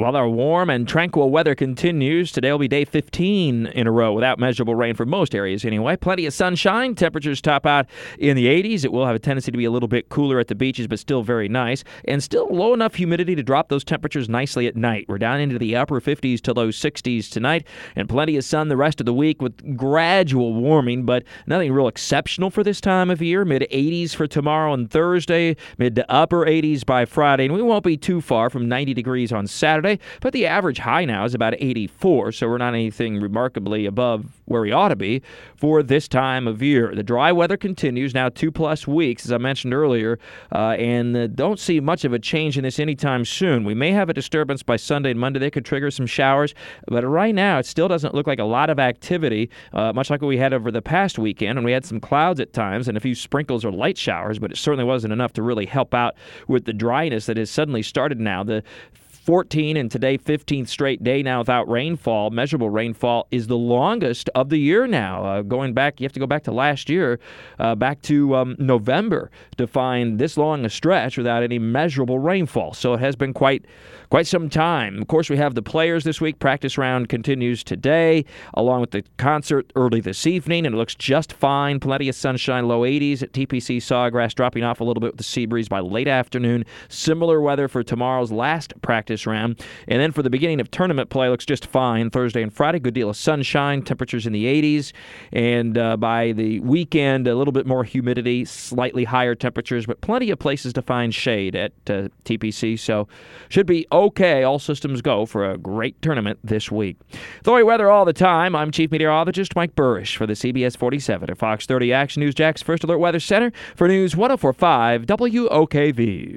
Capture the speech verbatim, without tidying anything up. While our warm and tranquil weather continues, today will be day fifteen in a row without measurable rain for most areas anyway. Plenty of sunshine. Temperatures top out in the eighties. It will have a tendency to be a little bit cooler at the beaches, but still very nice. And still low enough humidity to drop those temperatures nicely at night. We're down into the upper fifties to low sixties tonight. And plenty of sun the rest of the week with gradual warming, but nothing real exceptional for this time of year. mid eighties for tomorrow and Thursday. Mid to upper eighties by Friday. And we won't be too far from ninety degrees on Saturday. But the average high now is about eighty-four, so we're not anything remarkably above where we ought to be for this time of year. The dry weather continues now two-plus weeks, as I mentioned earlier, uh, and uh, don't see much of a change in this anytime soon. We may have a disturbance by Sunday and Monday. They could trigger some showers, but right now it still doesn't look like a lot of activity, uh, much like what we had over the past weekend, and we had some clouds at times and a few sprinkles or light showers, but it certainly wasn't enough to really help out with the dryness that has suddenly started now. The fourteenth and today fifteenth straight day now without rainfall. Measurable rainfall is the longest of the year now. Uh, going back, you have to go back to last year, uh, back to um, November to find this long a stretch without any measurable rainfall. So it has been quite quite some time. Of course, we have the players this week. Practice round continues today, along with the concert early this evening, and it looks just fine. Plenty of sunshine, low eighties at T P C Sawgrass, dropping off a little bit with the sea breeze by late afternoon. Similar weather for tomorrow's last practice round. And then for the beginning of tournament play, looks just fine. Thursday and Friday, good deal of sunshine, temperatures in the eighties. And uh, by the weekend, a little bit more humidity, slightly higher temperatures, but plenty of places to find shade at uh, T P C. So should be okay. All systems go for a great tournament this week. Thorny weather all the time. I'm Chief Meteorologist Mike Burrish for the C B S forty-seven at Fox thirty Action News Jack's First Alert Weather Center for News one oh four point five W O K V.